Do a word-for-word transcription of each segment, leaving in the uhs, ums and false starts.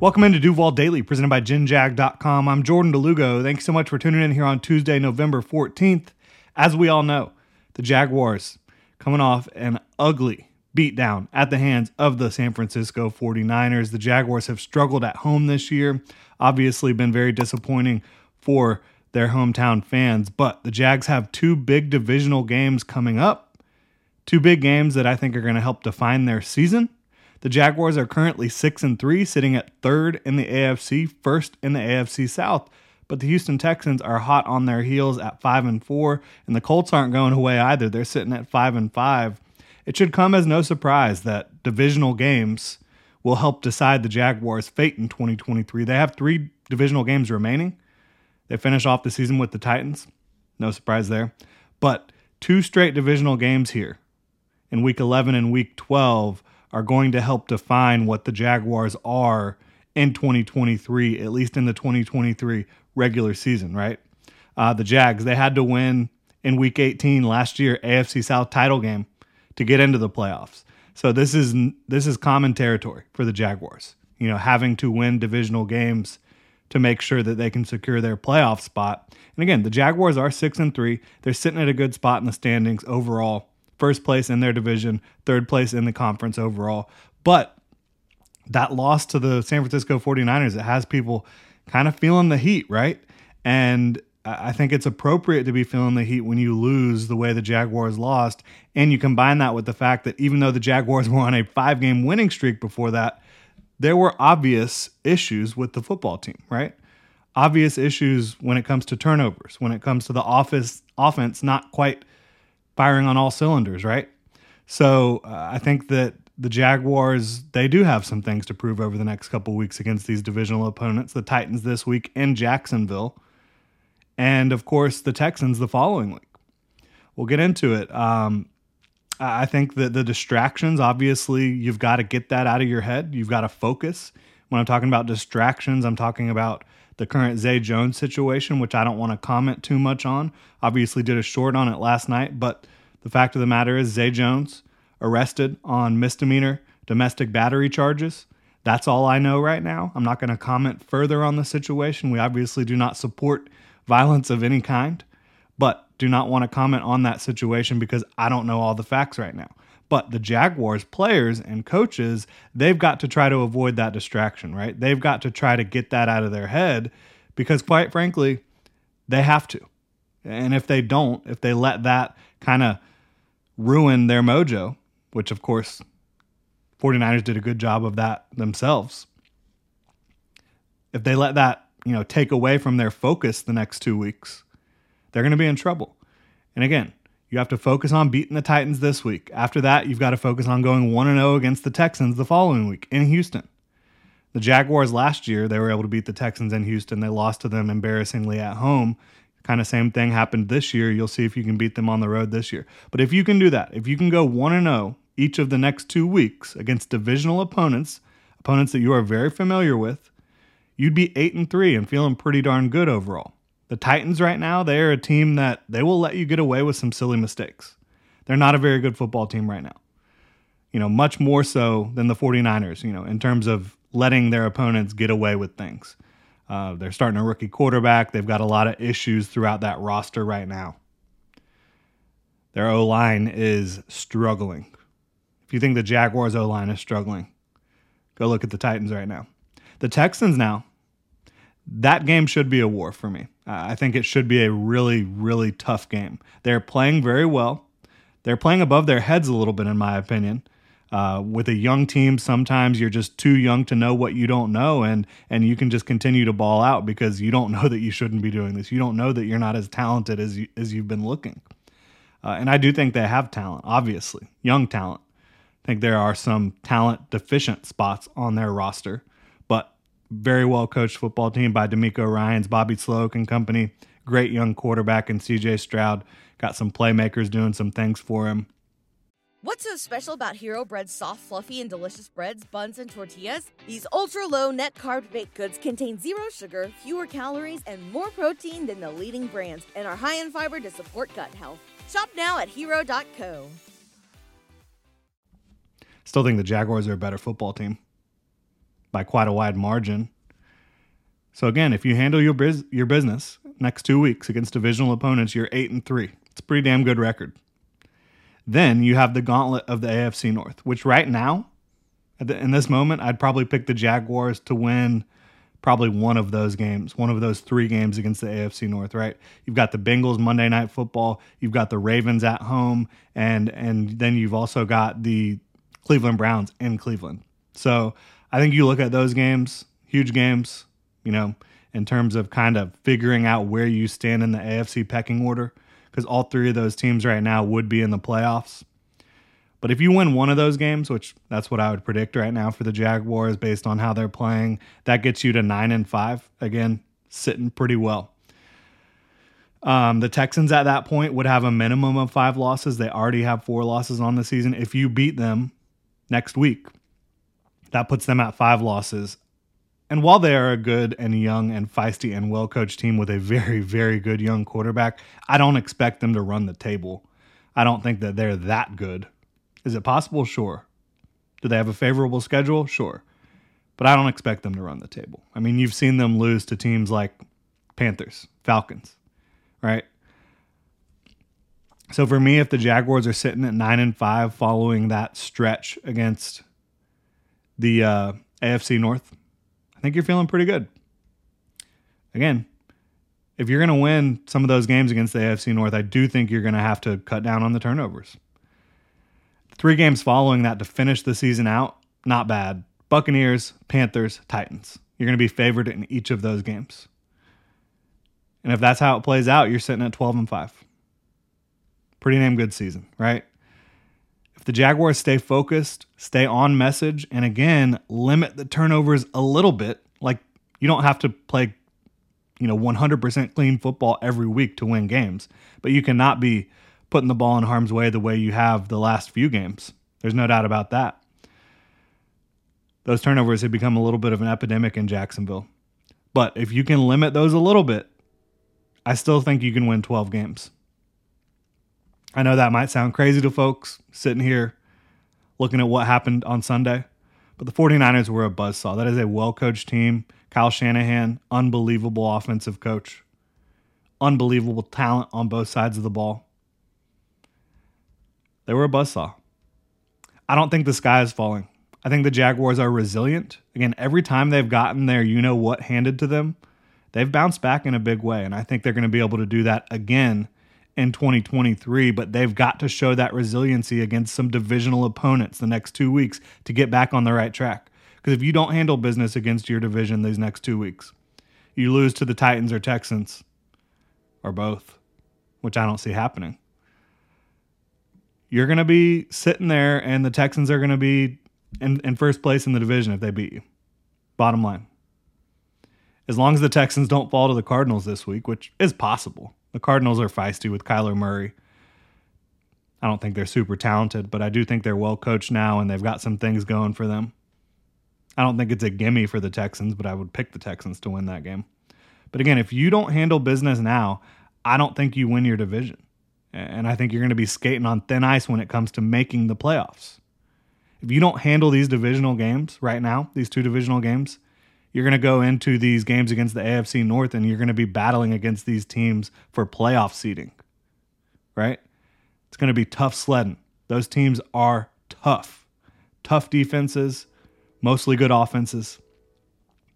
Welcome into Duval Daily, presented by gen jag dot com. I'm Jordan de Lugo. Thanks so much for tuning in here on Tuesday, November fourteenth. As we all know, the Jaguars coming off an ugly beatdown at the hands of the San Francisco forty-niners. The Jaguars have struggled at home this year. Obviously been very disappointing for their hometown fans, but the Jags have two big divisional games coming up. Two big games that I think are going to help define their season. The Jaguars are currently six and three, sitting at third in the A F C, first in the A F C South. But the Houston Texans are hot on their heels at five and four, and the Colts aren't going away either. They're sitting at five and five. It should come as no surprise that divisional games will help decide the Jaguars' fate in twenty twenty-three. They have three divisional games remaining. They finish off the season with the Titans. No surprise there. But two straight divisional games here in Week eleven and Week twelve are going to help define what the Jaguars are in twenty twenty-three, at least in the twenty twenty-three regular season, right? Uh, the Jags, they had to win in Week eighteen last year, A F C South title game, to get into the playoffs. So this is this is common territory for the Jaguars, you know, having to win divisional games to make sure that they can secure their playoff spot. And again, the Jaguars are six and three. They're sitting at a good spot in the standings overall. First place in their division, third place in the conference overall. But that loss to the San Francisco forty-niners, it has people kind of feeling the heat, right? And I think it's appropriate to be feeling the heat when you lose the way the Jaguars lost. And you combine that with the fact that even though the Jaguars were on a five-game winning streak before that, there were obvious issues with the football team, right? Obvious issues when it comes to turnovers, when it comes to the office offense not quite firing on all cylinders, right? So uh, I think that the Jaguars, they do have some things to prove over the next couple weeks against these divisional opponents, the Titans this week in Jacksonville, and of course the Texans the following week. We'll get into it. Um, I think that the distractions, obviously, you've got to get that out of your head. You've got to focus. When I'm talking about distractions, I'm talking about the current Zay Jones situation, which I don't want to comment too much on. Obviously did a short on it last night, but the fact of the matter is Zay Jones arrested on misdemeanor domestic battery charges. That's all I know right now. I'm not going to comment further on the situation. We obviously do not support violence of any kind, but do not want to comment on that situation because I don't know all the facts right now. But the Jaguars players and coaches, they've got to try to avoid that distraction, right? They've got to try to get that out of their head because, quite frankly, they have to. And if they don't, if they let that kind of ruin their mojo, which, of course, forty-niners did a good job of that themselves. If they let that, you know, take away from their focus the next two weeks, they're going to be in trouble. And again, you have to focus on beating the Titans this week. After that, you've got to focus on going one and oh against the Texans the following week in Houston. The Jaguars last year, they were able to beat the Texans in Houston. They lost to them embarrassingly at home. Kind of same thing happened this year. You'll see if you can beat them on the road this year. But if you can do that, if you can go one and oh each of the next two weeks against divisional opponents, opponents that you are very familiar with, you'd be eight and three and feeling pretty darn good overall. The Titans right now, they are a team that they will let you get away with some silly mistakes. They're not a very good football team right now. You know, much more so than the 49ers, you know, in terms of letting their opponents get away with things. Uh, they're starting a rookie quarterback. They've got a lot of issues throughout that roster right now. Their O-line is struggling. If you think the Jaguars O-line is struggling, go look at the Titans right now. The Texans now, that game should be a war for me. Uh, I think it should be a really, really tough game. They're playing very well. They're playing above their heads a little bit, in my opinion. Uh, with a young team, sometimes you're just too young to know what you don't know, and and you can just continue to ball out because you don't know that you shouldn't be doing this. You don't know that you're not as talented as, you, as you've been looking. Uh, and I do think they have talent, obviously, young talent. I think there are some talent deficient spots on their roster, but very well-coached football team by D'Amico Ryans, Bobby Slocke and company, great young quarterback, and C J. Stroud. Got some playmakers doing some things for him. What's so special about Hero Bread's soft, fluffy, and delicious breads, buns, and tortillas? These ultra-low net-carb baked goods contain zero sugar, fewer calories, and more protein than the leading brands, and are high in fiber to support gut health. Shop now at hero dot co. Still think the Jaguars are a better football team by quite a wide margin. So again, if you handle your biz- your business next two weeks against divisional opponents, you're eight and three. It's a pretty damn good record. Then you have the gauntlet of the A F C North, which right now, at the, in this moment, I'd probably pick the Jaguars to win probably one of those games, one of those three games against the A F C North, right? You've got the Bengals Monday Night Football, you've got the Ravens at home, and and then you've also got the Cleveland Browns in Cleveland. So I think you look at those games, huge games, you know, in terms of kind of figuring out where you stand in the A F C pecking order, because all three of those teams right now would be in the playoffs. But if you win one of those games, which that's what I would predict right now for the Jaguars based on how they're playing, that gets you to nine and five. Again, sitting pretty well. Um, the Texans at that point would have a minimum of five losses. They already have four losses on the season. If you beat them next week, that puts them at five losses. And while they are a good and young and feisty and well-coached team with a very, very good young quarterback, I don't expect them to run the table. I don't think that they're that good. Is it possible? Sure. Do they have a favorable schedule? Sure. But I don't expect them to run the table. I mean, you've seen them lose to teams like Panthers, Falcons, right? So for me, if the Jaguars are sitting at nine and five following that stretch against the uh, A F C North, I think you're feeling pretty good. Again, if you're going to win some of those games against the A F C North, I do think you're going to have to cut down on the turnovers. Three games following that to finish the season out, not bad. Buccaneers, Panthers, Titans. You're going to be favored in each of those games. And if that's how it plays out, you're sitting at twelve and five. Pretty damn good season, right? If the Jaguars stay focused, stay on message, and again, limit the turnovers a little bit. Like, you don't have to play, you know, one hundred percent clean football every week to win games, but you cannot be putting the ball in harm's way the way you have the last few games. There's no doubt about that. Those turnovers have become a little bit of an epidemic in Jacksonville. But if you can limit those a little bit, I still think you can win twelve games. I know that might sound crazy to folks sitting here looking at what happened on Sunday, but the 49ers were a buzzsaw. That is a well-coached team. Kyle Shanahan, unbelievable offensive coach. Unbelievable talent on both sides of the ball. They were a buzzsaw. I don't think the sky is falling. I think the Jaguars are resilient. Again, every time they've gotten their you-know-what handed to them, they've bounced back in a big way, and I think they're going to be able to do that again in twenty twenty-three, but they've got to show that resiliency against some divisional opponents the next two weeks to get back on the right track. Because if you don't handle business against your division these next two weeks, you lose to the Titans or Texans, or both, which I don't see happening. You're going to be sitting there, and the Texans are going to be in, in first place in the division if they beat you. Bottom line. as long as the Texans don't fall to the Cardinals this week, which is possible. The Cardinals are feisty with Kyler Murray. I don't think they're super talented, but I do think they're well coached now, and they've got some things going for them. I don't think it's a gimme for the Texans, but I would pick the Texans to win that game. But again, if you don't handle business now, I don't think you win your division. And I think you're going to be skating on thin ice when it comes to making the playoffs. If you don't handle these divisional games right now, these two divisional games, you're going to go into these games against the A F C North and you're going to be battling against these teams for playoff seeding, right? It's going to be tough sledding. Those teams are tough. Tough defenses, mostly good offenses.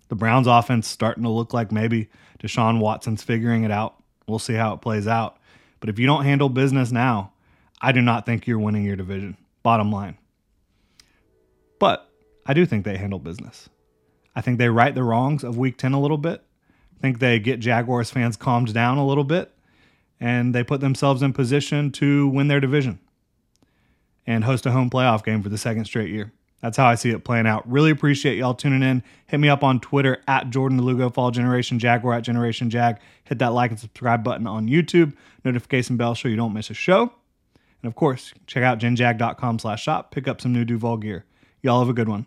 The Browns offense starting to look like maybe Deshaun Watson's figuring it out. We'll see how it plays out. But if you don't handle business now, I do not think you're winning your division, bottom line. But I do think they handle business. I think they right the wrongs of Week ten a little bit. I think they get Jaguars fans calmed down a little bit, and they put themselves in position to win their division and host a home playoff game for the second straight year. That's how I see it playing out. Really appreciate y'all tuning in. Hit me up on Twitter, at Jordan de Lugo. Follow Generation Jaguar, at Generation Jag. Hit that like and subscribe button on YouTube. Notification bell so you don't miss a show. And of course, check out genjag.com slash shop. Pick up some new Duval gear. Y'all have a good one.